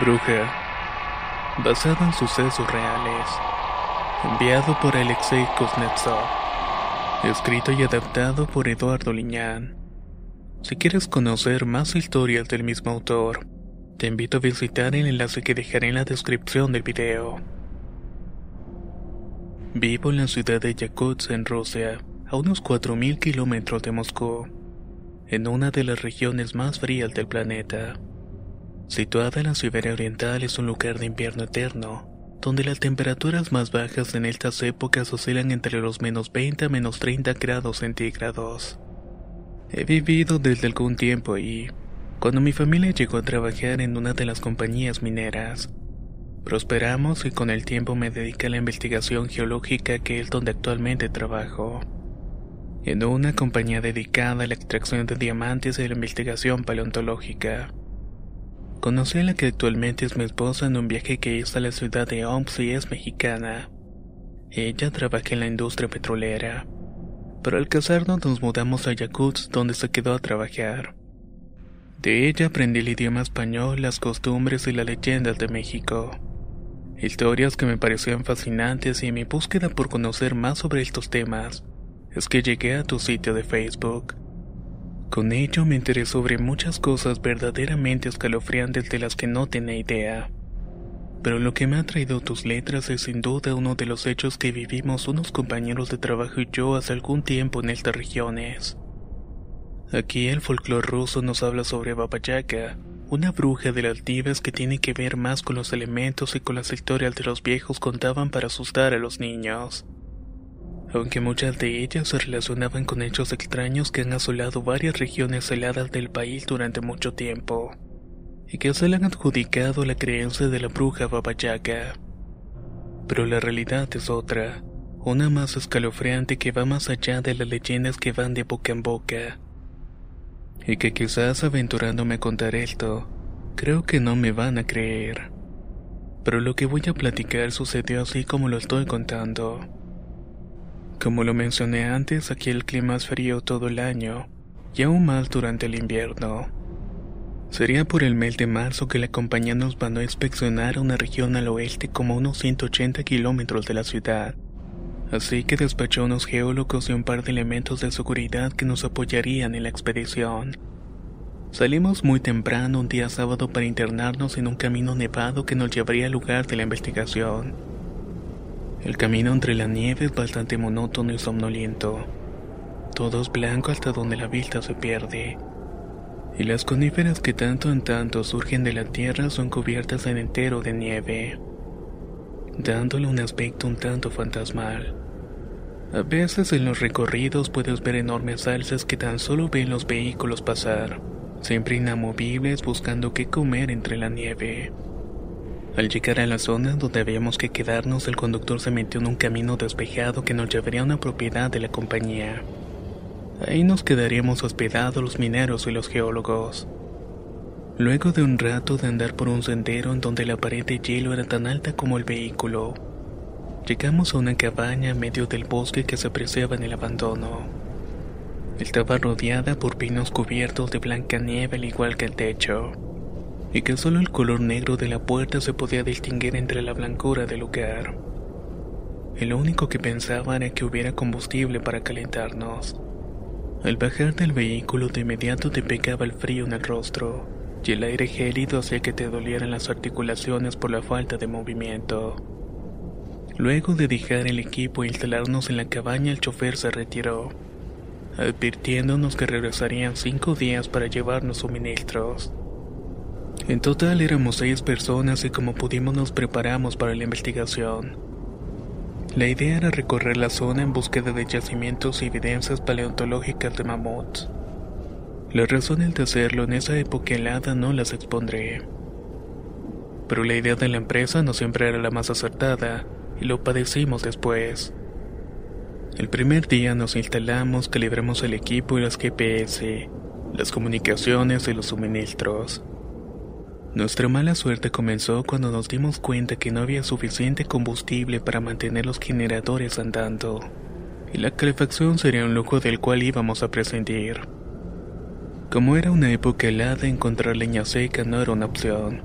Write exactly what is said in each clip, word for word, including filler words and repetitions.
Bruja, basado en sucesos reales, enviado por Alexei Kuznetsov, escrito y adaptado por Eduardo Liñán. Si quieres conocer más historias del mismo autor, te invito a visitar el enlace que dejaré en la descripción del video. Vivo en la ciudad de Yakutsk, en Rusia, a unos cuatro mil kilómetros de Moscú, en una de las regiones más frías del planeta. Situada en la Siberia Oriental, es un lugar de invierno eterno, donde las temperaturas más bajas en estas épocas oscilan entre los menos veinte a menos treinta grados centígrados. He vivido desde algún tiempo ahí, cuando mi familia llegó a trabajar en una de las compañías mineras. Prosperamos y con el tiempo me dediqué a la investigación geológica, que es donde actualmente trabajo, en una compañía dedicada a la extracción de diamantes y a la investigación paleontológica. Conocí a la que actualmente es mi esposa en un viaje que hice a la ciudad de Omsk y es mexicana. Ella trabaja en la industria petrolera, pero al casarnos nos mudamos a Yakutsk, donde se quedó a trabajar. De ella aprendí el idioma español, las costumbres y las leyendas de México. Historias que me parecían fascinantes, y en mi búsqueda por conocer más sobre estos temas es que llegué a tu sitio de Facebook. Con ello me enteré sobre muchas cosas verdaderamente escalofriantes de las que no tenía idea. Pero lo que me ha traído tus letras es sin duda uno de los hechos que vivimos unos compañeros de trabajo y yo hace algún tiempo en estas regiones. Aquí el folclore ruso nos habla sobre Baba Yaga, una bruja de las divas que tiene que ver más con los elementos y con las historias que los viejos contaban para asustar a los niños. Aunque muchas de ellas se relacionaban con hechos extraños que han asolado varias regiones heladas del país durante mucho tiempo, y que se le han adjudicado a la creencia de la bruja Baba Yaga. Pero la realidad es otra, una más escalofriante, que va más allá de las leyendas que van de boca en boca. Y que quizás aventurándome a contar esto, creo que no me van a creer. Pero lo que voy a platicar sucedió así como lo estoy contando. Como lo mencioné antes, aquí el clima es frío todo el año, y aún más durante el invierno. Sería por el mes de marzo que la compañía nos mandó a inspeccionar una región al oeste, como unos ciento ochenta kilómetros de la ciudad. Así que despachó a unos geólogos y un par de elementos de seguridad que nos apoyarían en la expedición. Salimos muy temprano un día sábado para internarnos en un camino nevado que nos llevaría al lugar de la investigación. El camino entre la nieve es bastante monótono y somnoliento. Todo es blanco hasta donde la vista se pierde. Y las coníferas que tanto en tanto surgen de la tierra son cubiertas en entero de nieve, dándole un aspecto un tanto fantasmal. A veces en los recorridos puedes ver enormes alces que tan solo ven los vehículos pasar, siempre inamovibles, buscando qué comer entre la nieve. Al llegar a la zona donde habíamos que quedarnos, el conductor se metió en un camino despejado que nos llevaría a una propiedad de la compañía. Ahí nos quedaríamos hospedados los mineros y los geólogos. Luego de un rato de andar por un sendero en donde la pared de hielo era tan alta como el vehículo, llegamos a una cabaña en medio del bosque que se apreciaba en el abandono. Estaba rodeada por pinos cubiertos de blanca nieve, al igual que el techo, y que solo el color negro de la puerta se podía distinguir entre la blancura del lugar. El único que pensaba era que hubiera combustible para calentarnos. Al bajar del vehículo, de inmediato te pegaba el frío en el rostro, y el aire gélido hacía que te dolieran las articulaciones por la falta de movimiento. Luego de dejar el equipo e instalarnos en la cabaña, el chofer se retiró, advirtiéndonos que regresarían cinco días para llevarnos suministros. En total éramos seis personas y como pudimos nos preparamos para la investigación. La idea era recorrer la zona en búsqueda de yacimientos y evidencias paleontológicas de mamuts. Las razones de hacerlo en esa época helada no las expondré. Pero la idea de la empresa no siempre era la más acertada, y lo padecimos después. El primer día nos instalamos, calibramos el equipo y las G P S, las comunicaciones y los suministros. Nuestra mala suerte comenzó cuando nos dimos cuenta que no había suficiente combustible para mantener los generadores andando, y la calefacción sería un lujo del cual íbamos a prescindir. Como era una época helada, encontrar leña seca no era una opción,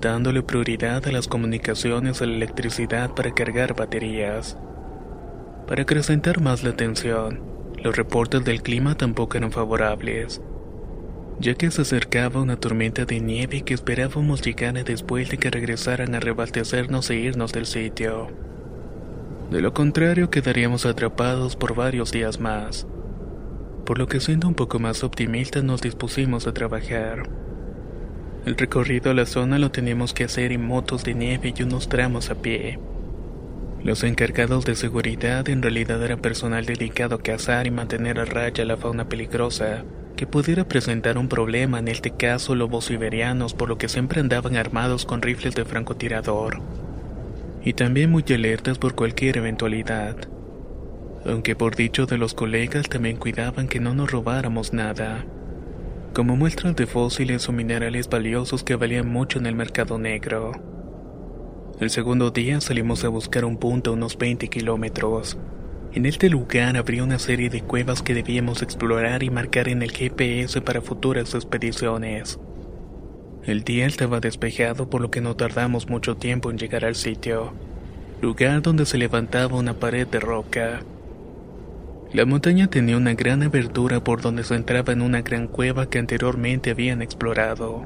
dándole prioridad a las comunicaciones a la electricidad para cargar baterías. Para acrecentar más la tensión, los reportes del clima tampoco eran favorables, ya que se acercaba una tormenta de nieve que esperábamos llegara después de que regresaran a reabastecernos e irnos del sitio. De lo contrario, quedaríamos atrapados por varios días más, por lo que siendo un poco más optimistas nos dispusimos a trabajar. El recorrido a la zona lo teníamos que hacer en motos de nieve y unos tramos a pie. Los encargados de seguridad en realidad era personal dedicado a cazar y mantener a raya la fauna peligrosa, que pudiera presentar un problema, en este caso lobos siberianos, por lo que siempre andaban armados con rifles de francotirador, y también muy alertas por cualquier eventualidad. Aunque por dicho de los colegas también cuidaban que no nos robáramos nada, como muestras de fósiles o minerales valiosos que valían mucho en el mercado negro. El segundo día salimos a buscar un punto a unos veinte kilómetros. En este lugar habría una serie de cuevas que debíamos explorar y marcar en el G P S para futuras expediciones. El día estaba despejado, por lo que no tardamos mucho tiempo en llegar al sitio, lugar donde se levantaba una pared de roca. La montaña tenía una gran abertura por donde se entraba en una gran cueva que anteriormente habían explorado.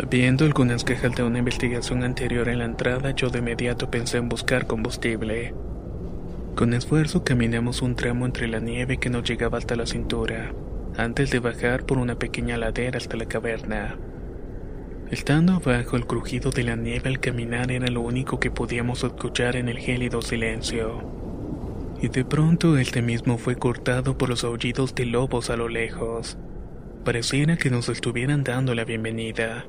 Habiendo algunas cajas de una investigación anterior en la entrada, yo de inmediato pensé en buscar combustible. Con esfuerzo caminamos un tramo entre la nieve que nos llegaba hasta la cintura, antes de bajar por una pequeña ladera hasta la caverna. Estando abajo, el crujido de la nieve al caminar era lo único que podíamos escuchar en el gélido silencio. Y de pronto este mismo fue cortado por los aullidos de lobos a lo lejos. Pareciera que nos estuvieran dando la bienvenida.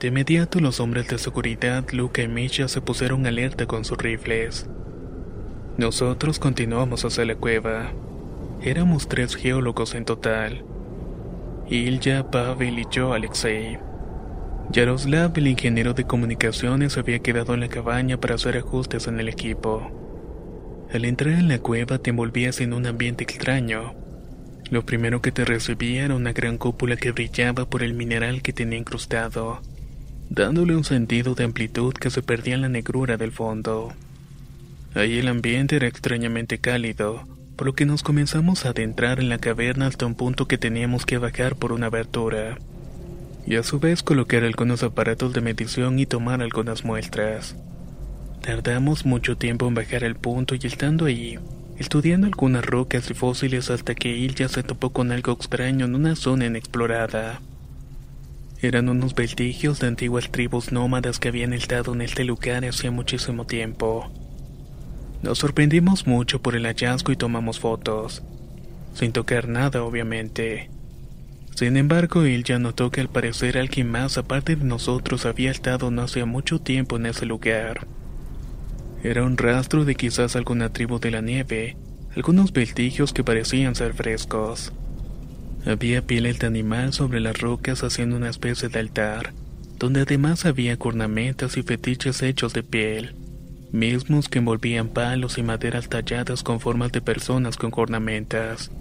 De inmediato los hombres de seguridad, Luca y Misha, se pusieron alerta con sus rifles. Nosotros continuamos hacia la cueva. Éramos tres geólogos en total: Ilja, Pavel y yo, Alexei. Jaroslav, el ingeniero de comunicaciones, había quedado en la cabaña para hacer ajustes en el equipo. Al entrar en la cueva te envolvías en un ambiente extraño. Lo primero que te recibía era una gran cúpula que brillaba por el mineral que tenía incrustado, dándole un sentido de amplitud que se perdía en la negrura del fondo. Ahí el ambiente era extrañamente cálido, por lo que nos comenzamos a adentrar en la caverna hasta un punto que teníamos que bajar por una abertura, y a su vez colocar algunos aparatos de medición y tomar algunas muestras. Tardamos mucho tiempo en bajar al punto y estando ahí, estudiando algunas rocas y fósiles hasta que Ilja se topó con algo extraño en una zona inexplorada. Eran unos vestigios de antiguas tribus nómadas que habían estado en este lugar hacía muchísimo tiempo. Nos sorprendimos mucho por el hallazgo y tomamos fotos, sin tocar nada obviamente. Sin embargo, Ilja notó que al parecer alguien más aparte de nosotros había estado no hacía mucho tiempo en ese lugar. Era un rastro de quizás alguna tribu de la nieve, algunos vestigios que parecían ser frescos. Había pieles de animal sobre las rocas haciendo una especie de altar, donde además había cornamentas y fetiches hechos de piel, mismos que envolvían palos y maderas talladas con formas de personas con cornamentas.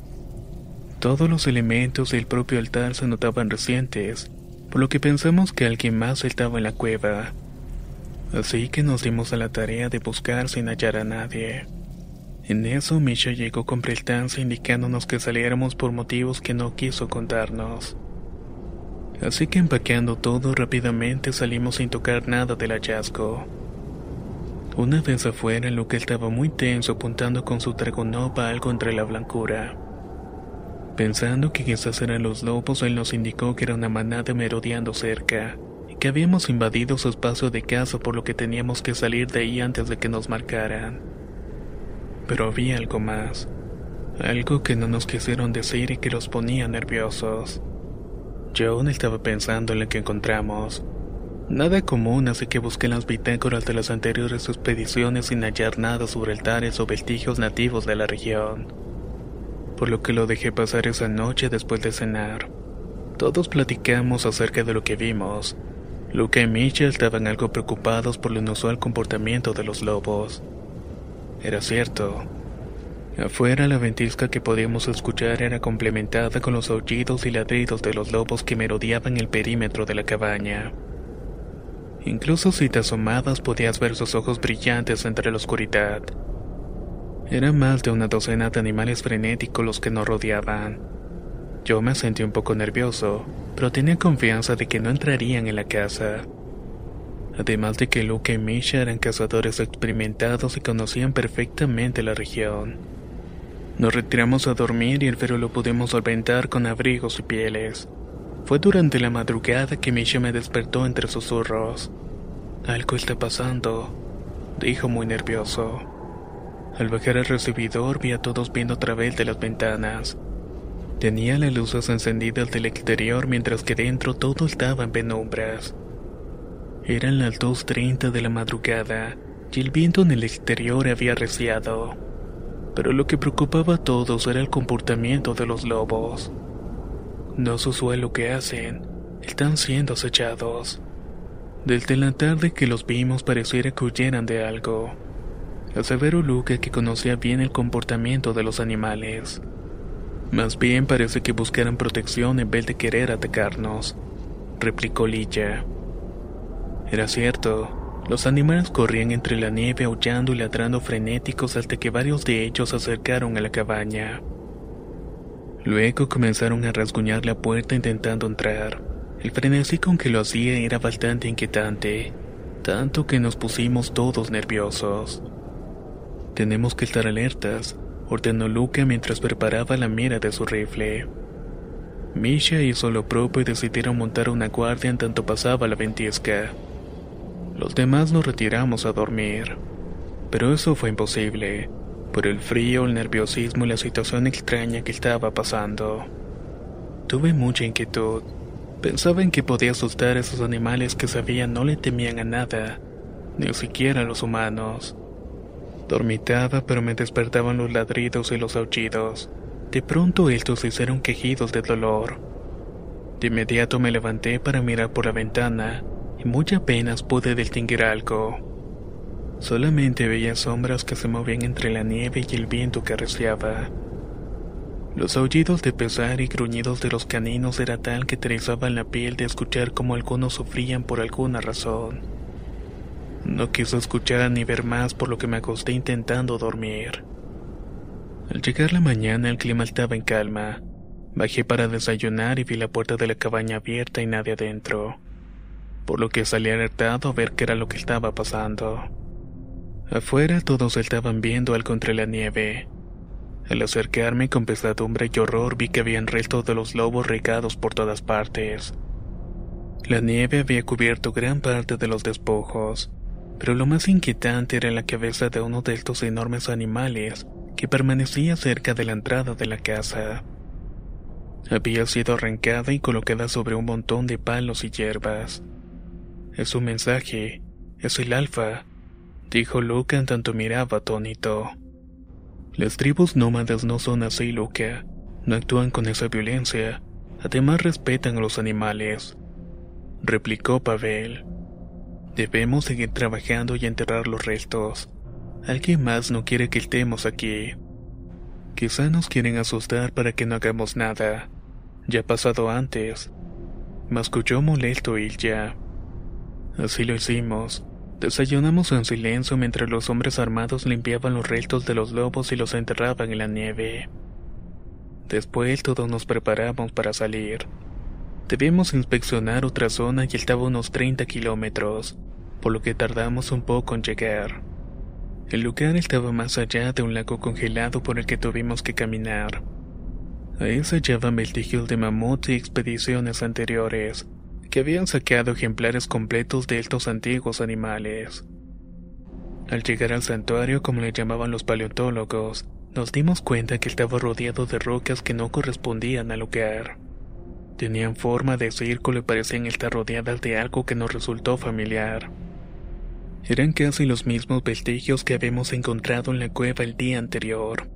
Todos los elementos del propio altar se notaban recientes, por lo que pensamos que alguien más estaba en la cueva. Así que nos dimos a la tarea de buscar sin hallar a nadie. En eso Misha llegó con prestancia indicándonos que saliéramos por motivos que no quiso contarnos. Así que empaqueando todo rápidamente salimos sin tocar nada del hallazgo. Una vez afuera, Luca estaba muy tenso apuntando con su Dragunov algo entre la blancura. Pensando que quizás eran los lobos, él nos indicó que era una manada merodeando cerca, y que habíamos invadido su espacio de caza por lo que teníamos que salir de ahí antes de que nos marcaran. Pero había algo más, algo que no nos quisieron decir y que los ponía nerviosos. Yo aún estaba pensando en lo que encontramos. Nada común, así que busqué las bitácoras de las anteriores expediciones sin hallar nada sobre altares o vestigios nativos de la región, por lo que lo dejé pasar esa noche después de cenar. Todos platicamos acerca de lo que vimos. Luca y Misha estaban algo preocupados por el inusual comportamiento de los lobos. Era cierto. Afuera, la ventisca que podíamos escuchar era complementada con los aullidos y ladridos de los lobos que merodeaban el perímetro de la cabaña. Incluso si te asomabas podías ver sus ojos brillantes entre la oscuridad. Eran más de una docena de animales frenéticos los que nos rodeaban. Yo me sentí un poco nervioso, pero tenía confianza de que no entrarían en la casa. Además de que Luca y Misha eran cazadores experimentados y conocían perfectamente la región. Nos retiramos a dormir y el frío lo pudimos solventar con abrigos y pieles. Fue durante la madrugada que Misha me despertó entre susurros. «Algo está pasando», dijo muy nervioso. Al bajar el recibidor vi a todos viendo a través de las ventanas. Tenía las luces encendidas del exterior mientras que dentro todo estaba en penumbras. Eran las dos treinta de la madrugada y el viento en el exterior había arreciado. Pero lo que preocupaba a todos era el comportamiento de los lobos. No es usual lo que hacen, están siendo acechados. Desde la tarde que los vimos pareciera que huyeran de algo. Aseveró Luca que conocía bien el comportamiento de los animales. Más bien parece que buscaran protección en vez de querer atacarnos, replicó Ilja. Era cierto, los animales corrían entre la nieve aullando y ladrando frenéticos hasta que varios de ellos se acercaron a la cabaña. Luego comenzaron a rasguñar la puerta intentando entrar. El frenesí con que lo hacía era bastante inquietante, tanto que nos pusimos todos nerviosos. Tenemos que estar alertas, ordenó Luca mientras preparaba la mira de su rifle. Misha hizo lo propio y decidieron montar una guardia en tanto pasaba la ventisca. Los demás nos retiramos a dormir, pero eso fue imposible. Por el frío, el nerviosismo y la situación extraña que estaba pasando. Tuve mucha inquietud. Pensaba en que podía asustar a esos animales que sabía no le temían a nada, ni siquiera a los humanos. Dormitaba, pero me despertaban los ladridos y los aullidos. De pronto estos hicieron quejidos de dolor. De inmediato me levanté para mirar por la ventana, y muy apenas pude distinguir algo. Solamente veía sombras que se movían entre la nieve y el viento que arreciaba. Los aullidos de pesar y gruñidos de los caninos era tal que te erizaban la piel de escuchar cómo algunos sufrían por alguna razón. No quise escuchar ni ver más, por lo que me acosté intentando dormir. Al llegar la mañana el clima estaba en calma. Bajé para desayunar y vi la puerta de la cabaña abierta y nadie adentro, por lo que salí alertado a ver qué era lo que estaba pasando. Afuera todos estaban viendo algo entre la nieve. Al acercarme con pesadumbre y horror vi que habían restos de los lobos regados por todas partes. La nieve había cubierto gran parte de los despojos, pero lo más inquietante era la cabeza de uno de estos enormes animales que permanecía cerca de la entrada de la casa. Había sido arrancada y colocada sobre un montón de palos y hierbas. Es un mensaje, es el alfa, dijo Luca en tanto miraba atónito. Las tribus nómadas no son así, Luca. No actúan con esa violencia. Además respetan a los animales, replicó Pavel. Debemos seguir trabajando y enterrar los restos. Alguien más no quiere que estemos aquí. Quizá nos quieren asustar para que no hagamos nada. Ya ha pasado antes, masculló molesto Ilja. Así lo hicimos. Desayunamos en silencio mientras los hombres armados limpiaban los restos de los lobos y los enterraban en la nieve. Después todos nos preparamos para salir. Debíamos inspeccionar otra zona y estaba a unos treinta kilómetros, por lo que tardamos un poco en llegar. El lugar estaba más allá de un lago congelado por el que tuvimos que caminar. Ahí se hallaban vestigios de mamuts y expediciones anteriores, que habían saqueado ejemplares completos de estos antiguos animales. Al llegar al santuario, como le llamaban los paleontólogos, nos dimos cuenta que estaba rodeado de rocas que no correspondían al lugar. Tenían forma de círculo y parecían estar rodeadas de algo que nos resultó familiar. Eran casi los mismos vestigios que habíamos encontrado en la cueva el día anterior.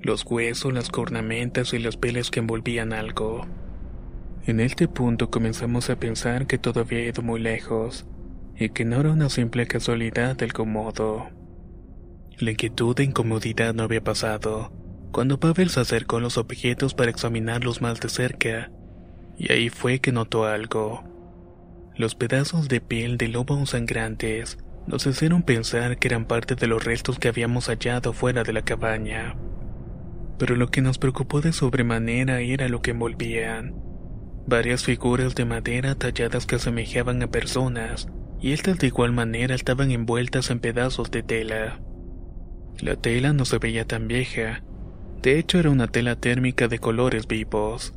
Los huesos, las cornamentas y las peles que envolvían algo. En este punto comenzamos a pensar que todo había ido muy lejos, y que no era una simple casualidad de algún modo. La inquietud e incomodidad no había pasado, cuando Pavel se acercó a los objetos para examinarlos más de cerca, y ahí fue que notó algo. Los pedazos de piel de lobo sangrantes nos hicieron pensar que eran parte de los restos que habíamos hallado fuera de la cabaña. Pero lo que nos preocupó de sobremanera era lo que envolvían. Varias figuras de madera talladas que asemejaban a personas, y estas de igual manera estaban envueltas en pedazos de tela. La tela no se veía tan vieja, de hecho era una tela térmica de colores vivos.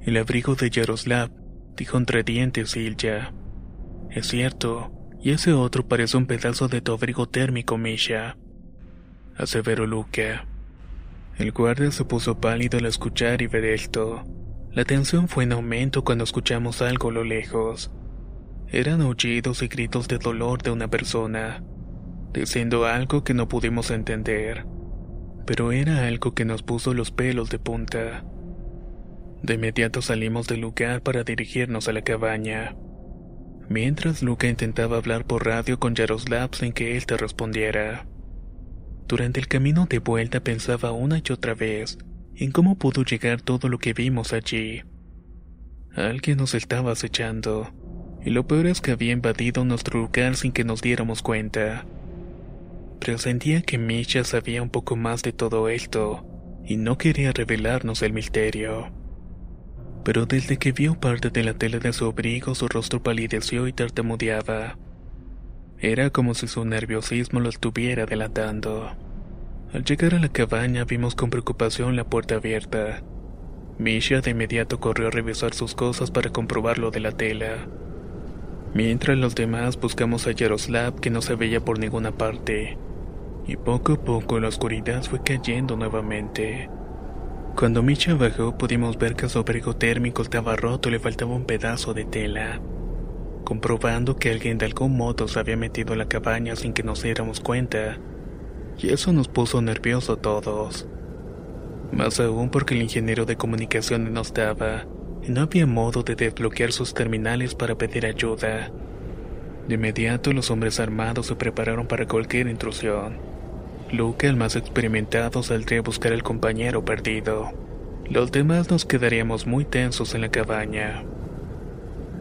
El abrigo de Jaroslav, dijo entre dientes Ilja. Es cierto, y ese otro parece un pedazo de tu abrigo térmico, Misha, aseveró Luca. El guardia se puso pálido al escuchar y ver esto. La tensión fue en aumento cuando escuchamos algo a lo lejos. Eran aullidos y gritos de dolor de una persona, diciendo algo que no pudimos entender, pero era algo que nos puso los pelos de punta. De inmediato salimos del lugar para dirigirnos a la cabaña. Mientras Luca intentaba hablar por radio con Jaroslav sin que él te respondiera. Durante el camino de vuelta pensaba una y otra vez en cómo pudo llegar todo lo que vimos allí. Alguien nos estaba acechando, y lo peor es que había invadido nuestro lugar sin que nos diéramos cuenta. Presentía que Misha sabía un poco más de todo esto, y no quería revelarnos el misterio. Pero desde que vio parte de la tela de su abrigo, su rostro palideció y tartamudeaba. Era como si su nerviosismo lo estuviera delatando. Al llegar a la cabaña vimos con preocupación la puerta abierta. Misha de inmediato corrió a revisar sus cosas para comprobar lo de la tela. Mientras los demás buscamos a Jaroslav, que no se veía por ninguna parte. Y poco a poco la oscuridad fue cayendo nuevamente. Cuando Misha bajó pudimos ver que su abrigo térmico estaba roto y le faltaba un pedazo de tela, comprobando que alguien de algún modo se había metido en la cabaña sin que nos diéramos cuenta, y eso nos puso nerviosos a todos. Más aún porque el ingeniero de comunicaciones no estaba, y no había modo de desbloquear sus terminales para pedir ayuda. De inmediato los hombres armados se prepararon para cualquier intrusión. Luca, el más experimentado, saldría a buscar al compañero perdido. Los demás nos quedaríamos muy tensos en la cabaña.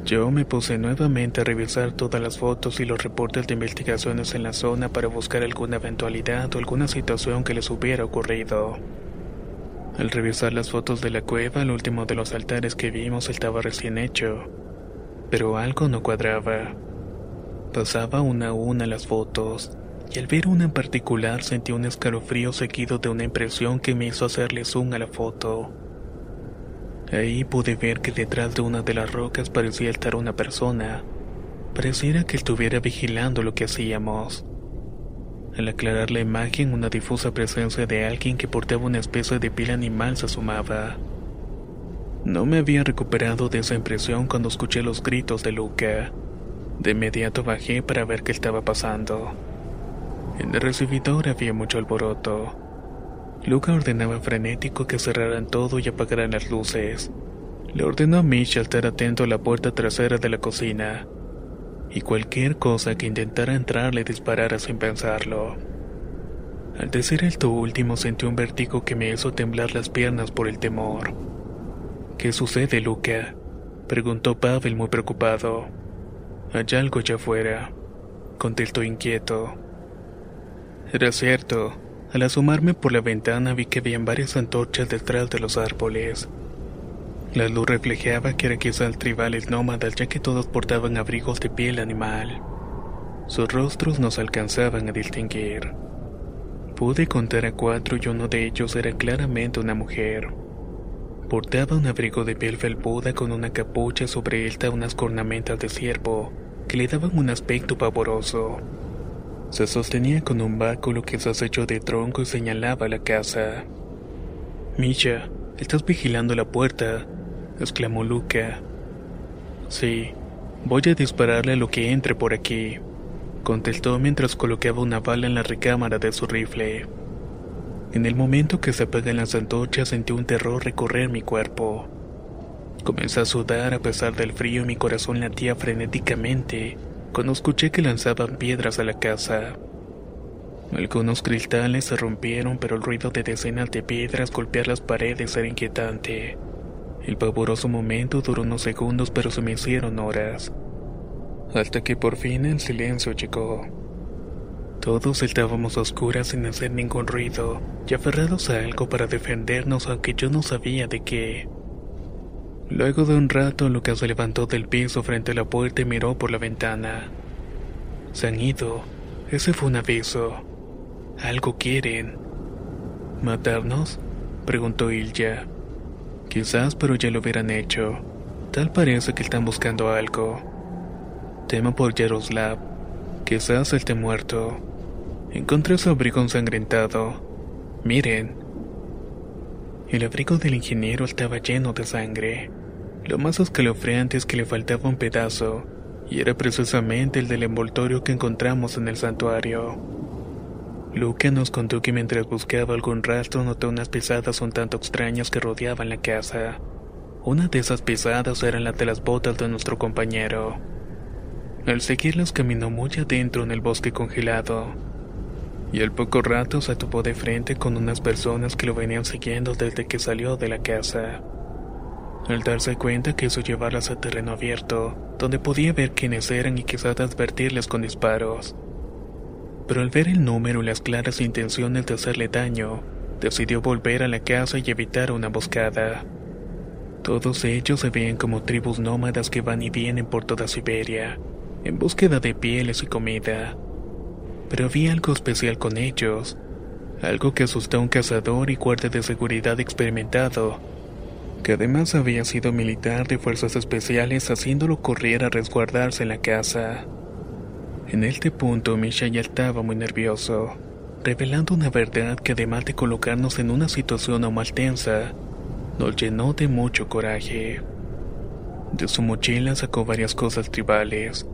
Yo me puse nuevamente a revisar todas las fotos y los reportes de investigaciones en la zona para buscar alguna eventualidad o alguna situación que les hubiera ocurrido. Al revisar las fotos de la cueva, el último de los altares que vimos estaba recién hecho, pero algo no cuadraba. Pasaba una a una las fotos, y al ver una en particular sentí un escalofrío seguido de una impresión que me hizo hacerle zoom a la foto. Ahí pude ver que detrás de una de las rocas parecía estar una persona. Pareciera que estuviera vigilando lo que hacíamos. Al aclarar la imagen, una difusa presencia de alguien que portaba una especie de piel animal se asomaba. No me había recuperado de esa impresión cuando escuché los gritos de Luca. De inmediato bajé para ver qué estaba pasando. En el recibidor había mucho alboroto. Luca ordenaba frenético que cerraran todo y apagaran las luces. Le ordenó a Misha estar atento a la puerta trasera de la cocina, y cualquier cosa que intentara entrar le disparara sin pensarlo. Al decir esto último sentí un vértigo que me hizo temblar las piernas por el temor. ¿Qué sucede, Luca?, preguntó Pavel muy preocupado. Hay algo allá afuera, contestó inquieto. Era cierto. Al asomarme por la ventana vi que habían varias antorchas detrás de los árboles. La luz reflejaba que eran quizás tribales nómadas, ya que todos portaban abrigos de piel animal. Sus rostros nos alcanzaban a distinguir. Pude contar a cuatro y uno de ellos era claramente una mujer. Portaba un abrigo de piel felpuda con una capucha sobre esta unas cornamentas de ciervo que le daban un aspecto pavoroso. Se sostenía con un báculo quizás hecho de tronco y señalaba la casa. «Misha, estás vigilando la puerta», exclamó Luca. «Sí, voy a dispararle a lo que entre por aquí», contestó mientras colocaba una bala en la recámara de su rifle. En el momento que se apagan las antorchas sentí un terror recorrer mi cuerpo. Comencé a sudar a pesar del frío y mi corazón latía frenéticamente cuando escuché que lanzaban piedras a la casa. Algunos cristales se rompieron, pero el ruido de decenas de piedras golpear las paredes era inquietante. El pavoroso momento duró unos segundos, pero se me hicieron horas, hasta que por fin el silencio llegó. Todos estábamos a oscuras sin hacer ningún ruido y aferrados a algo para defendernos, aunque yo no sabía de qué. Luego de un rato, Lucas se levantó del piso frente a la puerta y miró por la ventana. Se han ido. Ese fue un aviso. Algo quieren. ¿Matarnos?, preguntó Ilja. Quizás, pero ya lo hubieran hecho. Tal parece que están buscando algo. Temo por Jaroslav. Quizás esté muerto. Encontré su abrigo ensangrentado. Miren. El abrigo del ingeniero estaba lleno de sangre. Lo más escalofriante es que le faltaba un pedazo, y era precisamente el del envoltorio que encontramos en el santuario. Luca nos contó que mientras buscaba algún rastro noté unas pisadas un tanto extrañas que rodeaban la casa. Una de esas pisadas eran las de las botas de nuestro compañero. Al seguirlas caminó muy adentro en el bosque congelado, y al poco rato se topó de frente con unas personas que lo venían siguiendo desde que salió de la casa. Al darse cuenta quiso llevarlas a terreno abierto, donde podía ver quiénes eran y quizás advertirles con disparos. Pero al ver el número y las claras intenciones de hacerle daño, decidió volver a la casa y evitar una emboscada. Todos ellos se veían como tribus nómadas que van y vienen por toda Siberia, en búsqueda de pieles y comida. Pero había algo especial con ellos, algo que asustó a un cazador y guardia de seguridad experimentado, que además había sido militar de fuerzas especiales, haciéndolo correr a resguardarse en la casa. En este punto Misha ya estaba muy nervioso, revelando una verdad que además de colocarnos en una situación aún más tensa, nos llenó de mucho coraje. De su mochila sacó varias cosas tribales,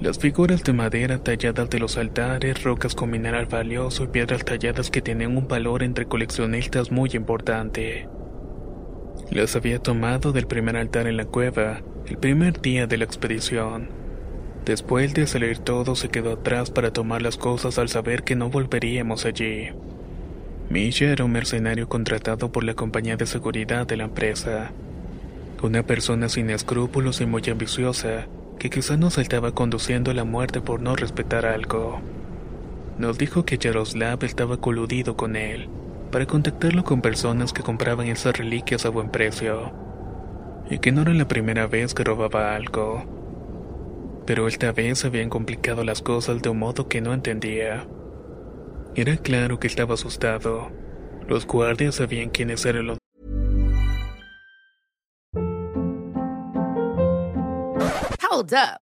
las figuras de madera talladas de los altares, rocas con mineral valioso y piedras talladas que tenían un valor entre coleccionistas muy importante. Las había tomado del primer altar en la cueva, el primer día de la expedición. Después de salir todo se quedó atrás para tomar las cosas al saber que no volveríamos allí. Misha era un mercenario contratado por la compañía de seguridad de la empresa. Una persona sin escrúpulos y muy ambiciosa, que quizá nos estaba conduciendo a la muerte por no respetar algo. Nos dijo que Jaroslav estaba coludido con él, para contactarlo con personas que compraban esas reliquias a buen precio, y que no era la primera vez que robaba algo. Pero esta vez habían complicado las cosas de un modo que no entendía. Era claro que estaba asustado. Los guardias sabían quiénes eran los... Hold up.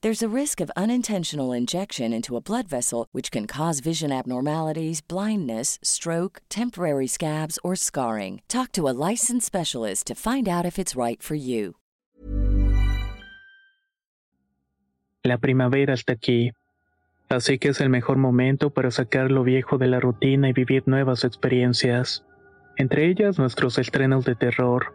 There's a risk of unintentional injection into a blood vessel, which can cause vision abnormalities, blindness, stroke, temporary scabs, or scarring. Talk to a licensed specialist to find out if it's right for you. La primavera está aquí, así que es el mejor momento para sacar lo viejo de la rutina y vivir nuevas experiencias, entre ellas nuestros estrenos de terror,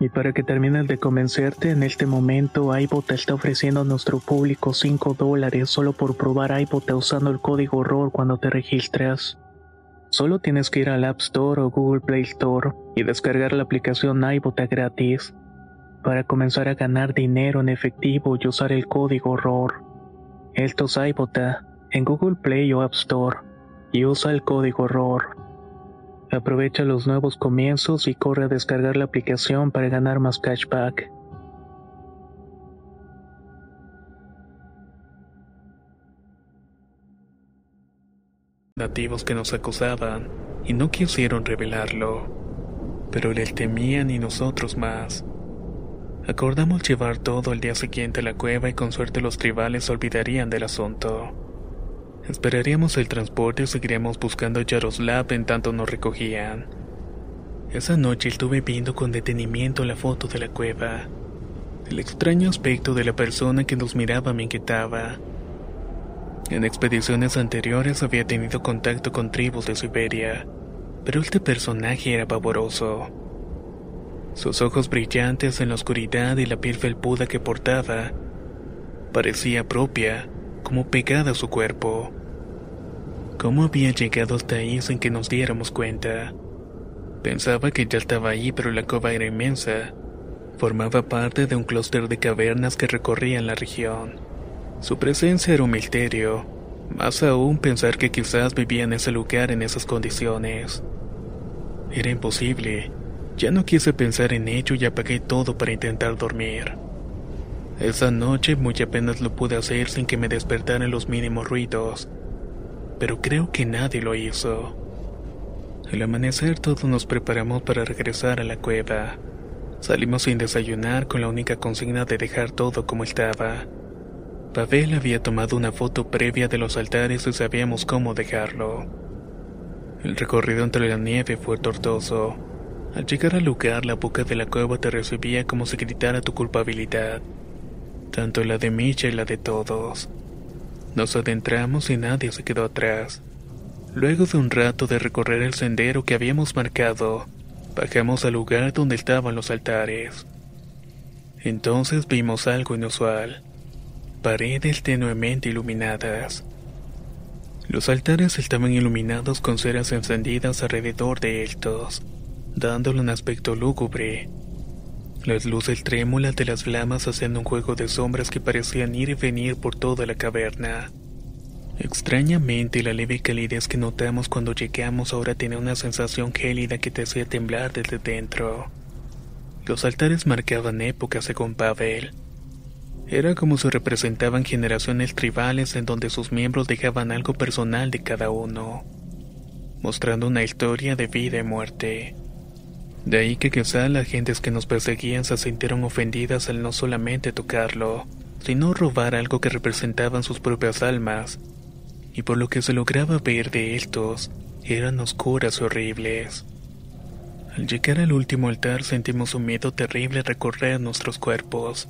Y para que termines de convencerte, en este momento Ibotta está ofreciendo a nuestro público cinco dólares solo por probar Ibotta usando el código horror cuando te registras. Solo tienes que ir al App Store o Google Play Store y descargar la aplicación Ibotta gratis para comenzar a ganar dinero en efectivo y usar el código horror. Esto es Ibotta en Google Play o App Store y usa el código horror. Aprovecha los nuevos comienzos y corre a descargar la aplicación para ganar más cashback. Nativos que nos acusaban y no quisieron revelarlo, pero les temían y nosotros más. Acordamos llevar todo el día siguiente a la cueva y con suerte los tribales olvidarían del asunto. Esperaríamos el transporte y seguiríamos buscando a Jaroslav en tanto nos recogían. Esa noche estuve viendo con detenimiento la foto de la cueva. El extraño aspecto de la persona que nos miraba me inquietaba. En expediciones anteriores había tenido contacto con tribus de Siberia, pero este personaje era pavoroso. Sus ojos brillantes en la oscuridad y la piel felpuda que portaba parecía propia, como pegada a su cuerpo. ¿Cómo había llegado hasta ahí sin que nos diéramos cuenta? Pensaba que ya estaba ahí, pero la cueva era inmensa. Formaba parte de un clúster de cavernas que recorrían la región. Su presencia era un misterio, más aún pensar que quizás vivía en ese lugar en esas condiciones. Era imposible. Ya no quise pensar en ello y apagué todo para intentar dormir. Esa noche muy apenas lo pude hacer sin que me despertaran los mínimos ruidos, pero creo que nadie lo hizo. Al amanecer todos nos preparamos para regresar a la cueva. Salimos sin desayunar con la única consigna de dejar todo como estaba. Pavel había tomado una foto previa de los altares y sabíamos cómo dejarlo. El recorrido entre la nieve fue tortuoso. Al llegar al lugar, la boca de la cueva te recibía como si gritara tu culpabilidad, tanto la de Misha y la de todos. Nos adentramos y nadie se quedó atrás. Luego de un rato de recorrer el sendero que habíamos marcado, bajamos al lugar donde estaban los altares. Entonces vimos algo inusual: paredes tenuemente iluminadas. Los altares estaban iluminados con ceras encendidas alrededor de estos, dándole un aspecto lúgubre. Las luces trémulas de las flamas hacían un juego de sombras que parecían ir y venir por toda la caverna. Extrañamente, la leve calidez que notamos cuando llegamos ahora tenía una sensación gélida que te hacía temblar desde dentro. Los altares marcaban épocas según Pavel. Era como si representaban generaciones tribales en donde sus miembros dejaban algo personal de cada uno, mostrando una historia de vida y muerte. De ahí que quizá las gentes que nos perseguían se sintieron ofendidas al no solamente tocarlo, sino robar algo que representaban sus propias almas, y por lo que se lograba ver de estos, eran oscuras y horribles. Al llegar al último altar sentimos un miedo terrible recorrer nuestros cuerpos.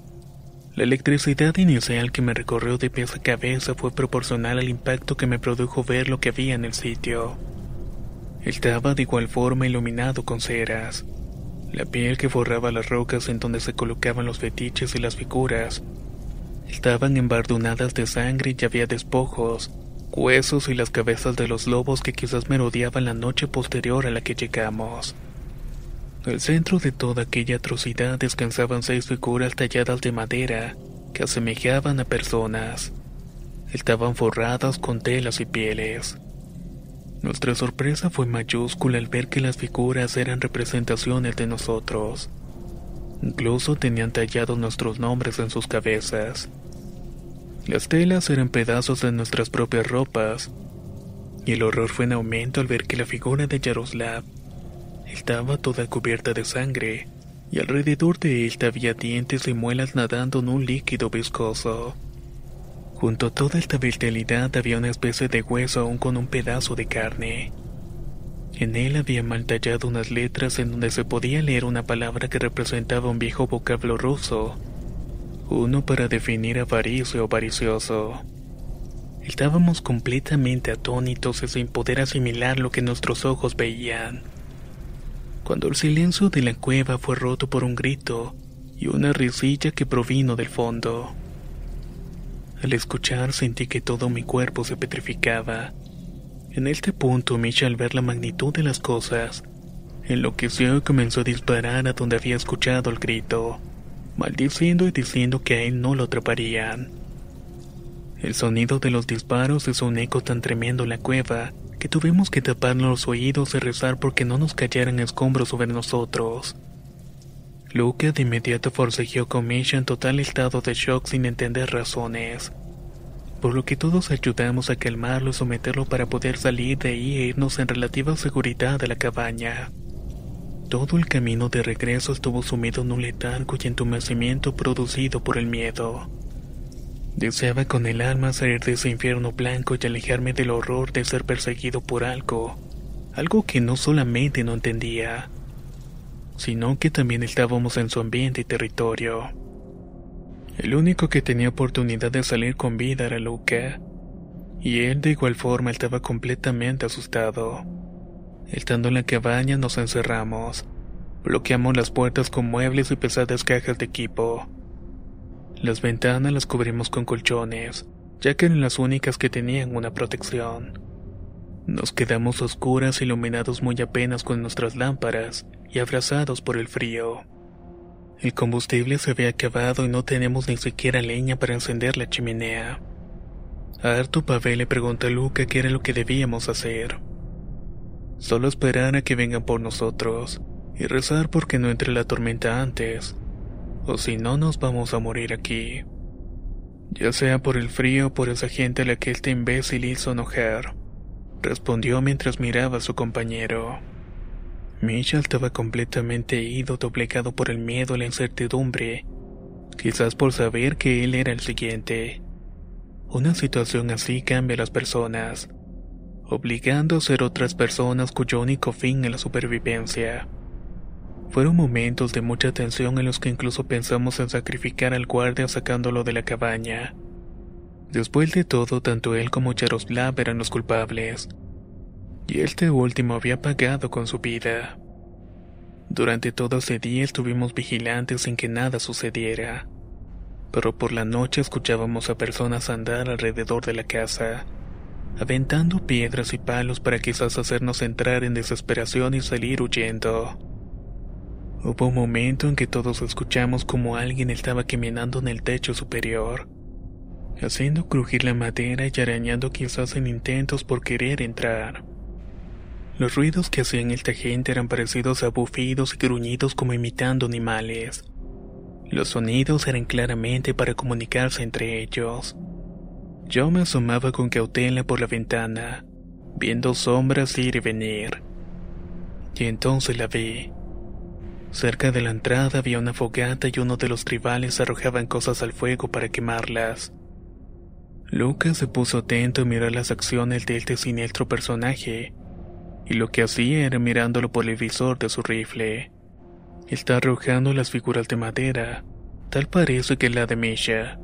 La electricidad inicial que me recorrió de pies a cabeza fue proporcional al impacto que me produjo ver lo que había en el sitio. Estaba de igual forma iluminado con ceras. La piel que forraba las rocas en donde se colocaban los fetiches y las figuras estaban embardunadas de sangre y había despojos, huesos y las cabezas de los lobos que quizás merodeaban la noche posterior a la que llegamos. Al centro de toda aquella atrocidad descansaban seis figuras talladas de madera que asemejaban a personas. Estaban forradas con telas y pieles. Nuestra sorpresa fue mayúscula al ver que las figuras eran representaciones de nosotros. Incluso tenían tallados nuestros nombres en sus cabezas. Las telas eran pedazos de nuestras propias ropas, y el horror fue en aumento al ver que la figura de Jaroslav estaba toda cubierta de sangre, y alrededor de él había dientes y muelas nadando en un líquido viscoso. Junto a toda esta vitalidad había una especie de hueso aún con un pedazo de carne. En él había mal tallado unas letras en donde se podía leer una palabra que representaba un viejo vocablo ruso, uno para definir avaricio o avaricioso. Estábamos completamente atónitos y sin poder asimilar lo que nuestros ojos veían, cuando el silencio de la cueva fue roto por un grito y una risilla que provino del fondo. Al escuchar sentí que todo mi cuerpo se petrificaba. En este punto Misha, al ver la magnitud de las cosas, enloqueció y comenzó a disparar a donde había escuchado el grito, maldiciendo y diciendo que a él no lo atraparían. El sonido de los disparos hizo un eco tan tremendo en la cueva que tuvimos que taparnos los oídos y rezar porque no nos cayeran escombros sobre nosotros. Luca de inmediato forcejeó con Misha en total estado de shock sin entender razones, por lo que todos ayudamos a calmarlo y someterlo para poder salir de ahí e irnos en relativa seguridad a la cabaña. Todo el camino de regreso estuvo sumido en un letargo y entumecimiento producido por el miedo. Deseaba con el alma salir de ese infierno blanco y alejarme del horror de ser perseguido por algo, algo que no solamente no entendía, sino que también estábamos en su ambiente y territorio. El único que tenía oportunidad de salir con vida era Luca, y él de igual forma estaba completamente asustado. Estando en la cabaña nos encerramos, bloqueamos las puertas con muebles y pesadas cajas de equipo. Las ventanas las cubrimos con colchones, ya que eran las únicas que tenían una protección. Nos quedamos a oscuras, iluminados muy apenas con nuestras lámparas y abrazados por el frío. El combustible se había acabado y no tenemos ni siquiera leña para encender la chimenea. Harto, Pavel le preguntó a Luca qué era lo que debíamos hacer. Solo esperar a que vengan por nosotros y rezar porque no entre la tormenta antes, o si no nos vamos a morir aquí, ya sea por el frío o por esa gente a la que este imbécil hizo enojar, respondió mientras miraba a su compañero. Misha estaba completamente ido, doblegado por el miedo y la incertidumbre, quizás por saber que él era el siguiente. Una situación así cambia a las personas, obligando a ser otras personas cuyo único fin es la supervivencia. Fueron momentos de mucha tensión en los que incluso pensamos en sacrificar al guardia sacándolo de la cabaña. Después de todo, tanto él como Jaroslav eran los culpables, y este último había pagado con su vida. Durante todo ese día estuvimos vigilantes sin que nada sucediera, pero por la noche escuchábamos a personas andar alrededor de la casa, aventando piedras y palos para quizás hacernos entrar en desesperación y salir huyendo. Hubo un momento en que todos escuchamos como alguien estaba caminando en el techo superior, haciendo crujir la madera y arañando quizás en intentos por querer entrar. Los ruidos que hacían esta gente eran parecidos a bufidos y gruñidos como imitando animales. Los sonidos eran claramente para comunicarse entre ellos. Yo me asomaba con cautela por la ventana, viendo sombras ir y venir. Y entonces la vi. Cerca de la entrada había una fogata y uno de los tribales arrojaban cosas al fuego para quemarlas. Lucas se puso atento a mirar las acciones de este siniestro personaje, y lo que hacía era mirándolo por el visor de su rifle. Está arrojando las figuras de madera, tal parece que la de Misha,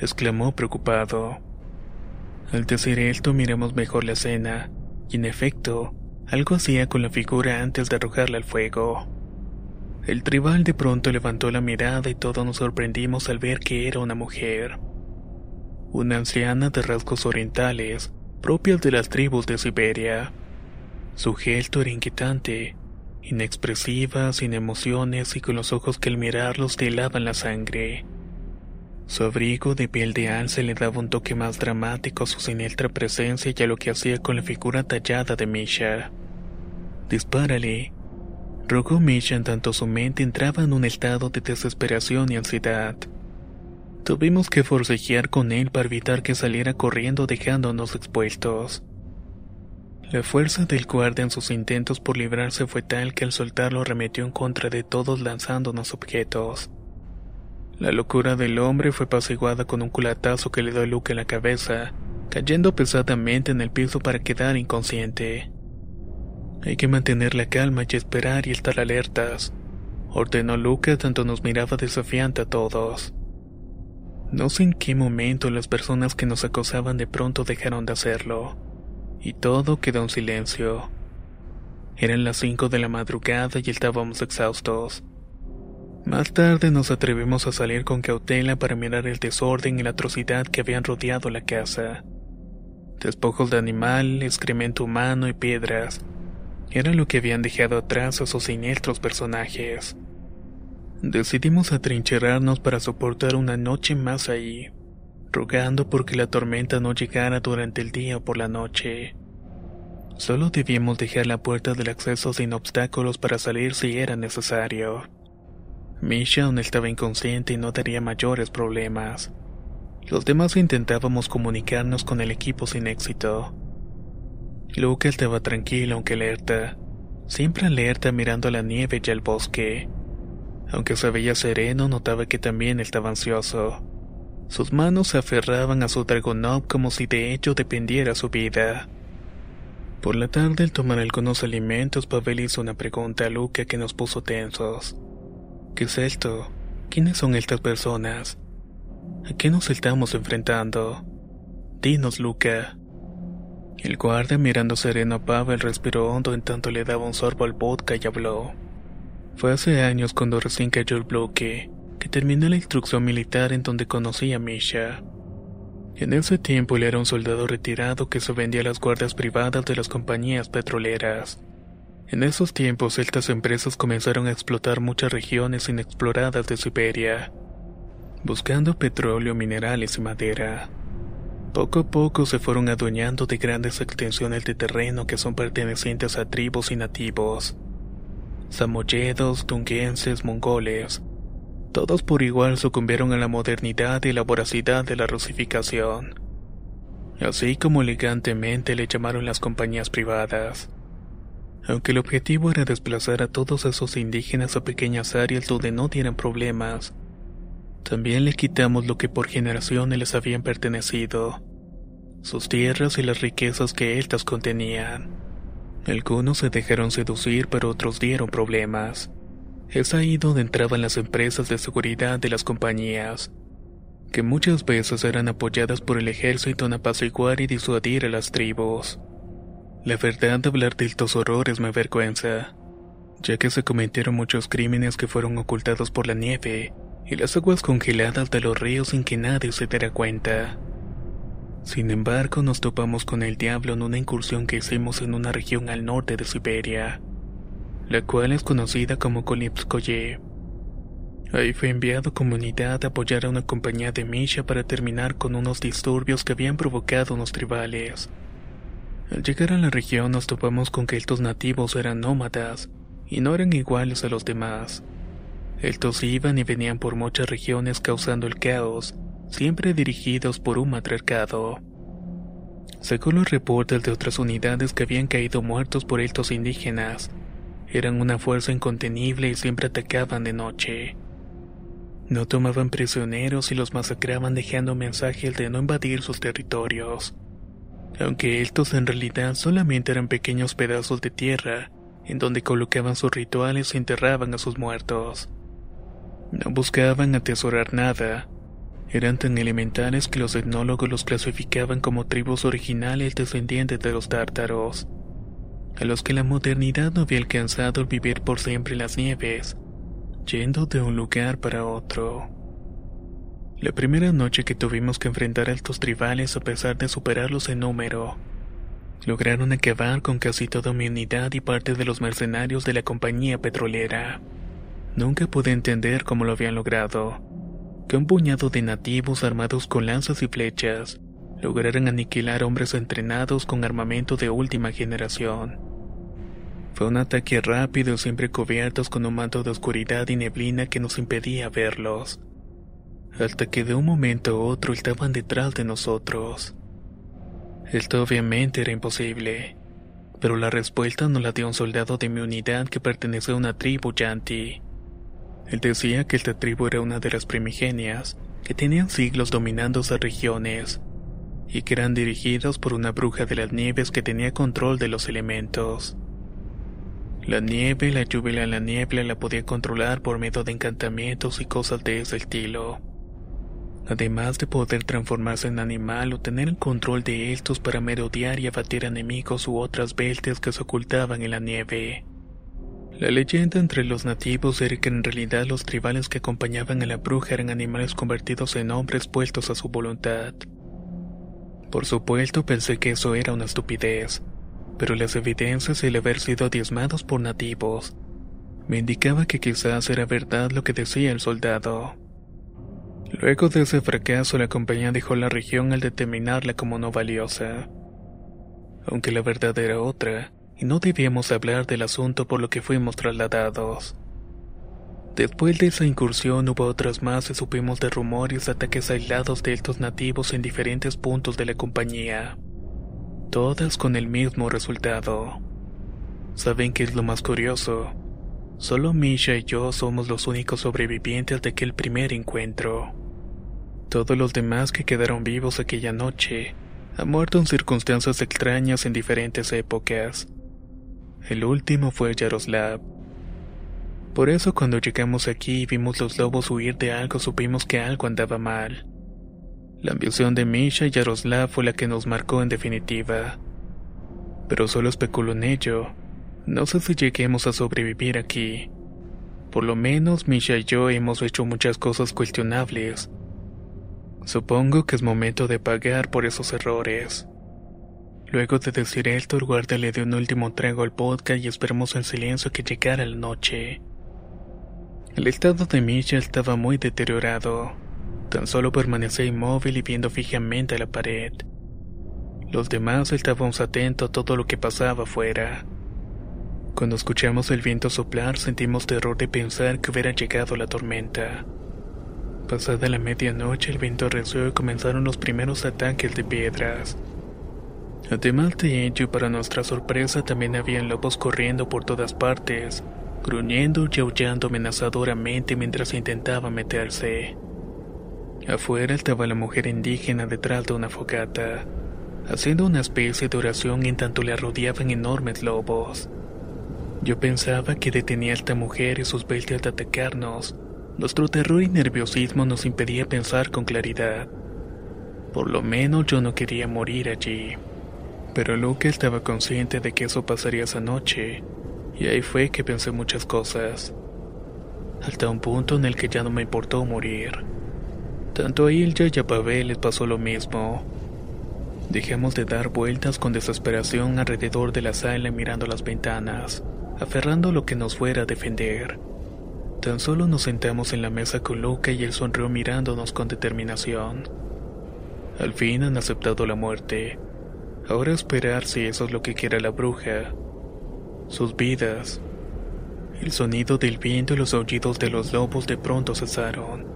exclamó preocupado. Al decir esto miramos mejor la escena, y en efecto, algo hacía con la figura antes de arrojarla al fuego. El tribal de pronto levantó la mirada y todos nos sorprendimos al ver que era una mujer. Una anciana de rasgos orientales, propias de las tribus de Siberia. Su gesto era inquietante, inexpresiva, sin emociones y con los ojos que al mirarlos te helaban la sangre. Su abrigo de piel de alce le daba un toque más dramático a su siniestra presencia y a lo que hacía con la figura tallada de Misha. «Dispárale», rogó Misha en tanto su mente entraba en un estado de desesperación y ansiedad. Tuvimos que forcejear con él para evitar que saliera corriendo dejándonos expuestos. La fuerza del guardia en sus intentos por librarse fue tal que al soltarlo arremetió en contra de todos lanzándonos objetos. La locura del hombre fue apaciguada con un culatazo que le dio a Luca en la cabeza, cayendo pesadamente en el piso para quedar inconsciente. Hay que mantener la calma y esperar y estar alertas, ordenó Luca, tanto nos miraba desafiante a todos. No sé en qué momento las personas que nos acosaban de pronto dejaron de hacerlo, y todo quedó en silencio. Eran las cinco de la madrugada y estábamos exhaustos. Más tarde nos atrevimos a salir con cautela para mirar el desorden y la atrocidad que habían rodeado la casa. Despojos de animal, excremento humano y piedras, era lo que habían dejado atrás a esos siniestros personajes. Decidimos atrincherarnos para soportar una noche más ahí, rogando porque la tormenta no llegara durante el día o por la noche. Solo debíamos dejar la puerta del acceso sin obstáculos para salir si era necesario. Misha aún estaba inconsciente y no daría mayores problemas. Los demás intentábamos comunicarnos con el equipo sin éxito. Luca estaba tranquilo aunque alerta, siempre alerta mirando la nieve y el bosque. Aunque se veía sereno, notaba que también estaba ansioso. Sus manos se aferraban a su Dragunov como si de ello dependiera su vida. Por la tarde, al tomar algunos alimentos, Pavel hizo una pregunta a Luca que nos puso tensos. ¿Qué es esto? ¿Quiénes son estas personas? ¿A qué nos estamos enfrentando? Dinos, Luca. El guardia, mirando sereno a Pavel, respiró hondo en tanto le daba un sorbo al vodka y habló. Fue hace años cuando recién cayó el bloque, que terminó la instrucción militar en donde conocí a Misha. En ese tiempo él era un soldado retirado que se vendía a las guardias privadas de las compañías petroleras. En esos tiempos estas empresas comenzaron a explotar muchas regiones inexploradas de Siberia, buscando petróleo, minerales y madera. Poco a poco se fueron adueñando de grandes extensiones de terreno que son pertenecientes a tribus y nativos, samoyedos, tunguenses, mongoles. Todos por igual sucumbieron a la modernidad y la voracidad de la rusificación, así como elegantemente le llamaron las compañías privadas. Aunque el objetivo era desplazar a todos esos indígenas a pequeñas áreas donde no dieran problemas, también les quitamos lo que por generaciones les habían pertenecido, sus tierras y las riquezas que éstas contenían. Algunos se dejaron seducir, pero otros dieron problemas. Es ahí donde entraban las empresas de seguridad de las compañías, que muchas veces eran apoyadas por el ejército en apaciguar y disuadir a las tribus. La verdad, de hablar de estos horrores me avergüenza, ya que se cometieron muchos crímenes que fueron ocultados por la nieve y las aguas congeladas de los ríos sin que nadie se diera cuenta. Sin embargo, nos topamos con el diablo en una incursión que hicimos en una región al norte de Siberia, la cual es conocida como Kolypskoye. Ahí fue enviado como unidad a apoyar a una compañía de Misha para terminar con unos disturbios que habían provocado unos tribales. Al llegar a la región nos topamos con que estos nativos eran nómadas y no eran iguales a los demás. Estos iban y venían por muchas regiones causando el caos, siempre dirigidos por un matriarcado. Según los reportes de otras unidades que habían caído muertos por estos indígenas, eran una fuerza incontenible y siempre atacaban de noche. No tomaban prisioneros y los masacraban dejando mensajes de no invadir sus territorios. aunque estos en realidad solamente eran pequeños pedazos de tierra, en donde colocaban sus rituales e enterraban a sus muertos. No buscaban atesorar nada, eran tan elementales que los etnólogos los clasificaban como tribus originales descendientes de los tártaros, a los que la modernidad no había alcanzado el vivir por siempre en las nieves, yendo de un lugar para otro. La primera noche que tuvimos que enfrentar a estos tribales, a pesar de superarlos en número, lograron acabar con casi toda mi unidad y parte de los mercenarios de la compañía petrolera. Nunca pude entender cómo lo habían logrado, que un puñado de nativos armados con lanzas y flechas lograran aniquilar hombres entrenados con armamento de última generación. Fue un ataque rápido, siempre cubiertos con un manto de oscuridad y neblina que nos impedía verlos, hasta que de un momento a otro estaban detrás de nosotros. Esto obviamente era imposible, pero la respuesta nos la dio un soldado de mi unidad que pertenece a una tribu Yanti. Él decía que esta tribu era una de las primigenias, que tenían siglos dominando esas regiones, y que eran dirigidos por una bruja de las nieves que tenía control de los elementos. La nieve, la lluvia y la niebla la podía controlar por medio de encantamientos y cosas de ese estilo, además de poder transformarse en animal o tener el control de estos para merodear y abatir enemigos u otras bestias que se ocultaban en la nieve. La leyenda entre los nativos era que en realidad los tribales que acompañaban a la bruja eran animales convertidos en hombres puestos a su voluntad. Por supuesto pensé que eso era una estupidez, pero las evidencias y el haber sido diezmados por nativos me indicaba que quizás era verdad lo que decía el soldado. Luego de ese fracaso, la compañía dejó la región al determinarla como no valiosa, aunque la verdad era otra, y no debíamos hablar del asunto por lo que fuimos trasladados. Después de esa incursión hubo otras más y supimos de rumores de ataques aislados de estos nativos en diferentes puntos de la compañía, todas con el mismo resultado. ¿Saben qué es lo más curioso? Solo Misha y yo somos los únicos sobrevivientes de aquel primer encuentro. Todos los demás que quedaron vivos aquella noche han muerto en circunstancias extrañas en diferentes épocas. El último fue Jaroslav. Por eso cuando llegamos aquí y vimos los lobos huir de algo, supimos que algo andaba mal. La ambición de Misha y Jaroslav fue la que nos marcó en definitiva. Pero solo especulo en ello. No sé si lleguemos a sobrevivir aquí. Por lo menos Misha y yo hemos hecho muchas cosas cuestionables. Supongo que es momento de pagar por esos errores. Luego de decir esto, el guarda le dio un último trago al vodka y esperamos en silencio que llegara la noche. El estado de Misha estaba muy deteriorado. Tan solo permanecía inmóvil y viendo fijamente a la pared. Los demás estábamos atentos a todo lo que pasaba afuera. Cuando escuchamos el viento soplar, sentimos terror de pensar que hubiera llegado la tormenta. Pasada la medianoche, el viento arreció y comenzaron los primeros ataques de piedras. Además de ello, para nuestra sorpresa, también habían lobos corriendo por todas partes, gruñendo y aullando amenazadoramente mientras intentaba meterse. Afuera estaba la mujer indígena detrás de una fogata, haciendo una especie de oración en tanto le rodeaban enormes lobos. Yo pensaba que detenía a esta mujer y sus bestias de atacarnos. Nuestro terror y nerviosismo nos impedía pensar con claridad. Por lo menos yo no quería morir allí. Pero Luca estaba consciente de que eso pasaría esa noche, y ahí fue que pensé muchas cosas, hasta un punto en el que ya no me importó morir. Tanto a Ilja y a Pavel les pasó lo mismo. Dejamos de dar vueltas con desesperación alrededor de la sala mirando las ventanas, aferrando lo que nos fuera a defender. Tan solo nos sentamos en la mesa con Luca y él sonrió mirándonos con determinación. Al fin han aceptado la muerte. Ahora esperar si eso es lo que quiera la bruja. Sus vidas. El sonido del viento y los aullidos de los lobos de pronto cesaron.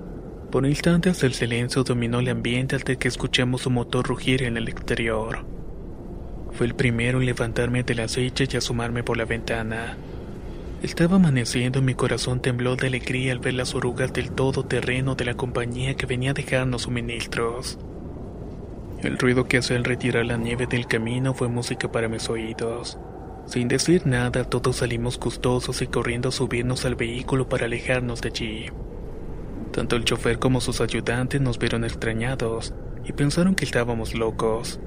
Por instantes el silencio dominó el ambiente hasta que escuchamos un motor rugir en el exterior. Fue el primero en levantarme de la silla y asomarme por la ventana. Estaba amaneciendo y mi corazón tembló de alegría al ver las orugas del todoterreno de la compañía que venía a dejarnos suministros. El ruido que hacía al retirar la nieve del camino fue música para mis oídos. Sin decir nada, todos salimos gustosos y corriendo a subirnos al vehículo para alejarnos de allí. Tanto el chofer como sus ayudantes nos vieron extrañados y pensaron que estábamos locos.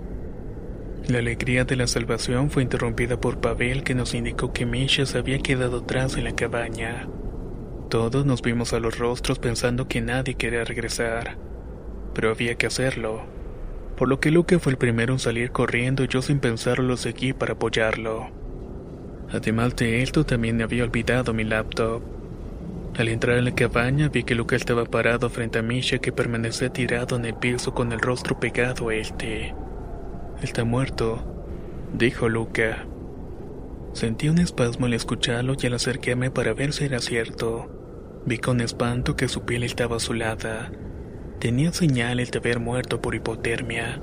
La alegría de la salvación fue interrumpida por Pavel, que nos indicó que Misha se había quedado atrás en la cabaña. Todos nos vimos a los rostros pensando que nadie quería regresar, pero había que hacerlo, por lo que Luca fue el primero en salir corriendo y yo sin pensarlo lo seguí para apoyarlo. Además de esto, también me había olvidado mi laptop. Al entrar en la cabaña vi que Luca estaba parado frente a Misha, que permanecía tirado en el piso con el rostro pegado a este. «Está muerto», dijo Luca. Sentí un espasmo al escucharlo y al acercarme para ver si era cierto. Vi con espanto que su piel estaba azulada. Tenía señales de haber muerto por hipotermia.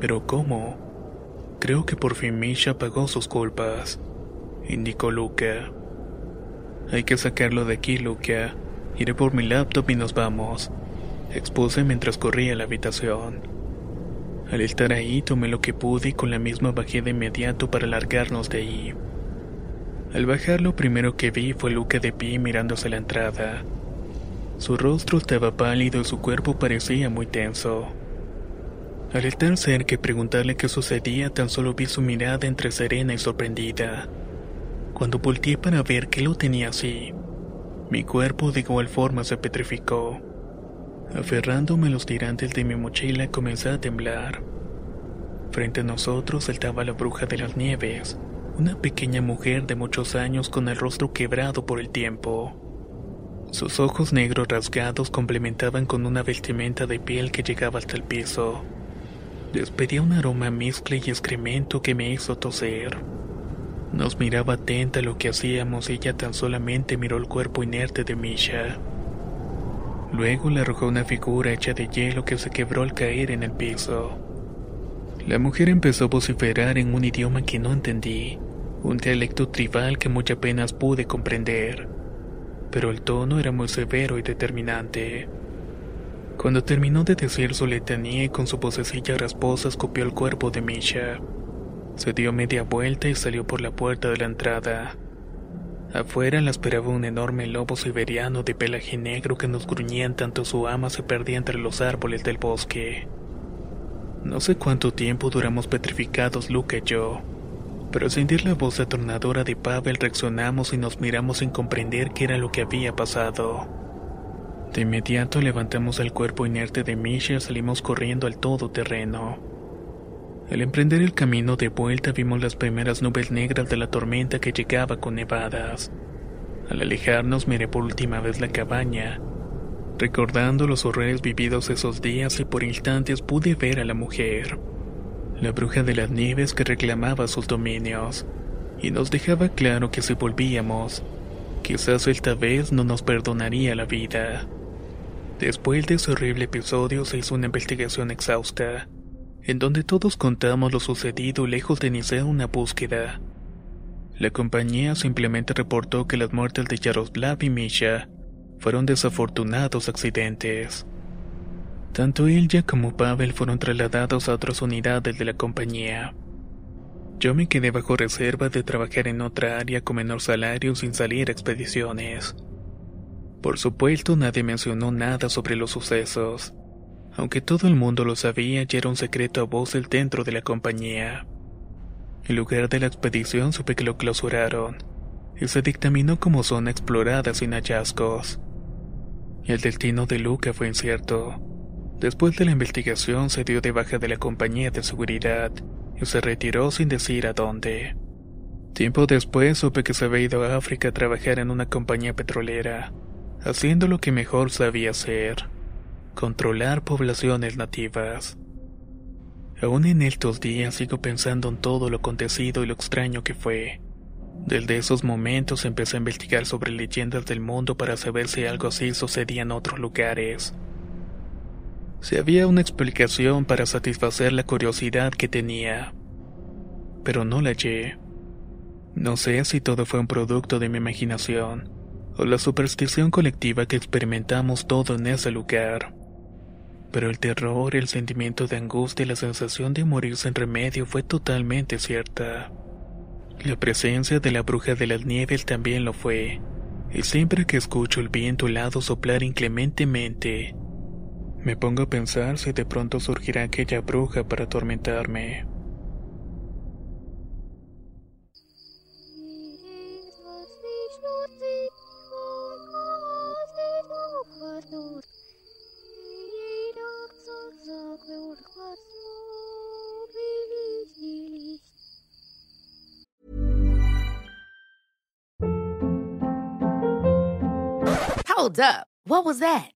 «¿Pero cómo?» «Creo que por fin Misha pagó sus culpas», indicó Luca. «Hay que sacarlo de aquí, Luca. Iré por mi laptop y nos vamos», expuse mientras corría a la habitación. Al estar ahí, tomé lo que pude y con la misma bajé de inmediato para largarnos de ahí. Al bajar, lo primero que vi fue Luca de pie mirando hacia la entrada. Su rostro estaba pálido y su cuerpo parecía muy tenso. Al estar cerca y preguntarle qué sucedía, tan solo vi su mirada entre serena y sorprendida. Cuando volteé para ver qué lo tenía así, mi cuerpo de igual forma se petrificó. Aferrándome a los tirantes de mi mochila, comencé a temblar. Frente a nosotros saltaba la bruja de las nieves, una pequeña mujer de muchos años con el rostro quebrado por el tiempo. Sus ojos negros rasgados complementaban con una vestimenta de piel que llegaba hasta el piso. Despedía un aroma mezcla y excremento que me hizo toser. Nos miraba atenta a lo que hacíamos y ella tan solamente miró el cuerpo inerte de Misha. Luego le arrojó una figura hecha de hielo que se quebró al caer en el piso. La mujer empezó a vociferar en un idioma que no entendí, un dialecto tribal que muy apenas pude comprender, pero el tono era muy severo y determinante. Cuando terminó de decir su letanía y con su vocecilla rasposa escupió el cuerpo de Misha, se dio media vuelta y salió por la puerta de la entrada. Afuera la esperaba un enorme lobo siberiano de pelaje negro que nos gruñía en tanto su ama se perdía entre los árboles del bosque. No sé cuánto tiempo duramos petrificados Luca y yo, pero al sentir la voz atornadora de Pavel reaccionamos y nos miramos sin comprender qué era lo que había pasado. De inmediato levantamos el cuerpo inerte de Misha y salimos corriendo al todoterreno. Al emprender el camino de vuelta vimos las primeras nubes negras de la tormenta que llegaba con nevadas. Al alejarnos miré por última vez la cabaña, recordando los horrores vividos esos días y por instantes pude ver a la mujer, la bruja de las nieves que reclamaba sus dominios, y nos dejaba claro que si volvíamos, quizás esta vez no nos perdonaría la vida. Después de ese horrible episodio se hizo una investigación exhausta, en donde todos contamos lo sucedido lejos de iniciar una búsqueda. La compañía simplemente reportó que las muertes de Jaroslav y Misha fueron desafortunados accidentes. Tanto Ilja como Pavel fueron trasladados a otras unidades de la compañía. Yo me quedé bajo reserva de trabajar en otra área con menor salario sin salir a expediciones. Por supuesto, nadie mencionó nada sobre los sucesos, aunque todo el mundo lo sabía y era un secreto a voces dentro de la compañía. El lugar de la expedición supe que lo clausuraron, y se dictaminó como zona explorada sin hallazgos. El destino de Luca fue incierto. Después de la investigación se dio de baja de la compañía de seguridad, y se retiró sin decir a dónde. Tiempo después supe que se había ido a África a trabajar en una compañía petrolera, haciendo lo que mejor sabía hacer: controlar poblaciones nativas. Aún en estos días sigo pensando en todo lo acontecido y lo extraño que fue. Desde esos momentos empecé a investigar sobre leyendas del mundo para saber si algo así sucedía en otros lugares, si había una explicación para satisfacer la curiosidad que tenía, pero no la hallé. No sé si todo fue un producto de mi imaginación o la superstición colectiva que experimentamos todo en ese lugar. pero el terror, el sentimiento de angustia y la sensación de morir sin remedio fue totalmente cierta. La presencia de la bruja de las nieves también lo fue, y siempre que escucho el viento helado soplar inclementemente, me pongo a pensar si de pronto surgirá aquella bruja para atormentarme. Hold up. What was that?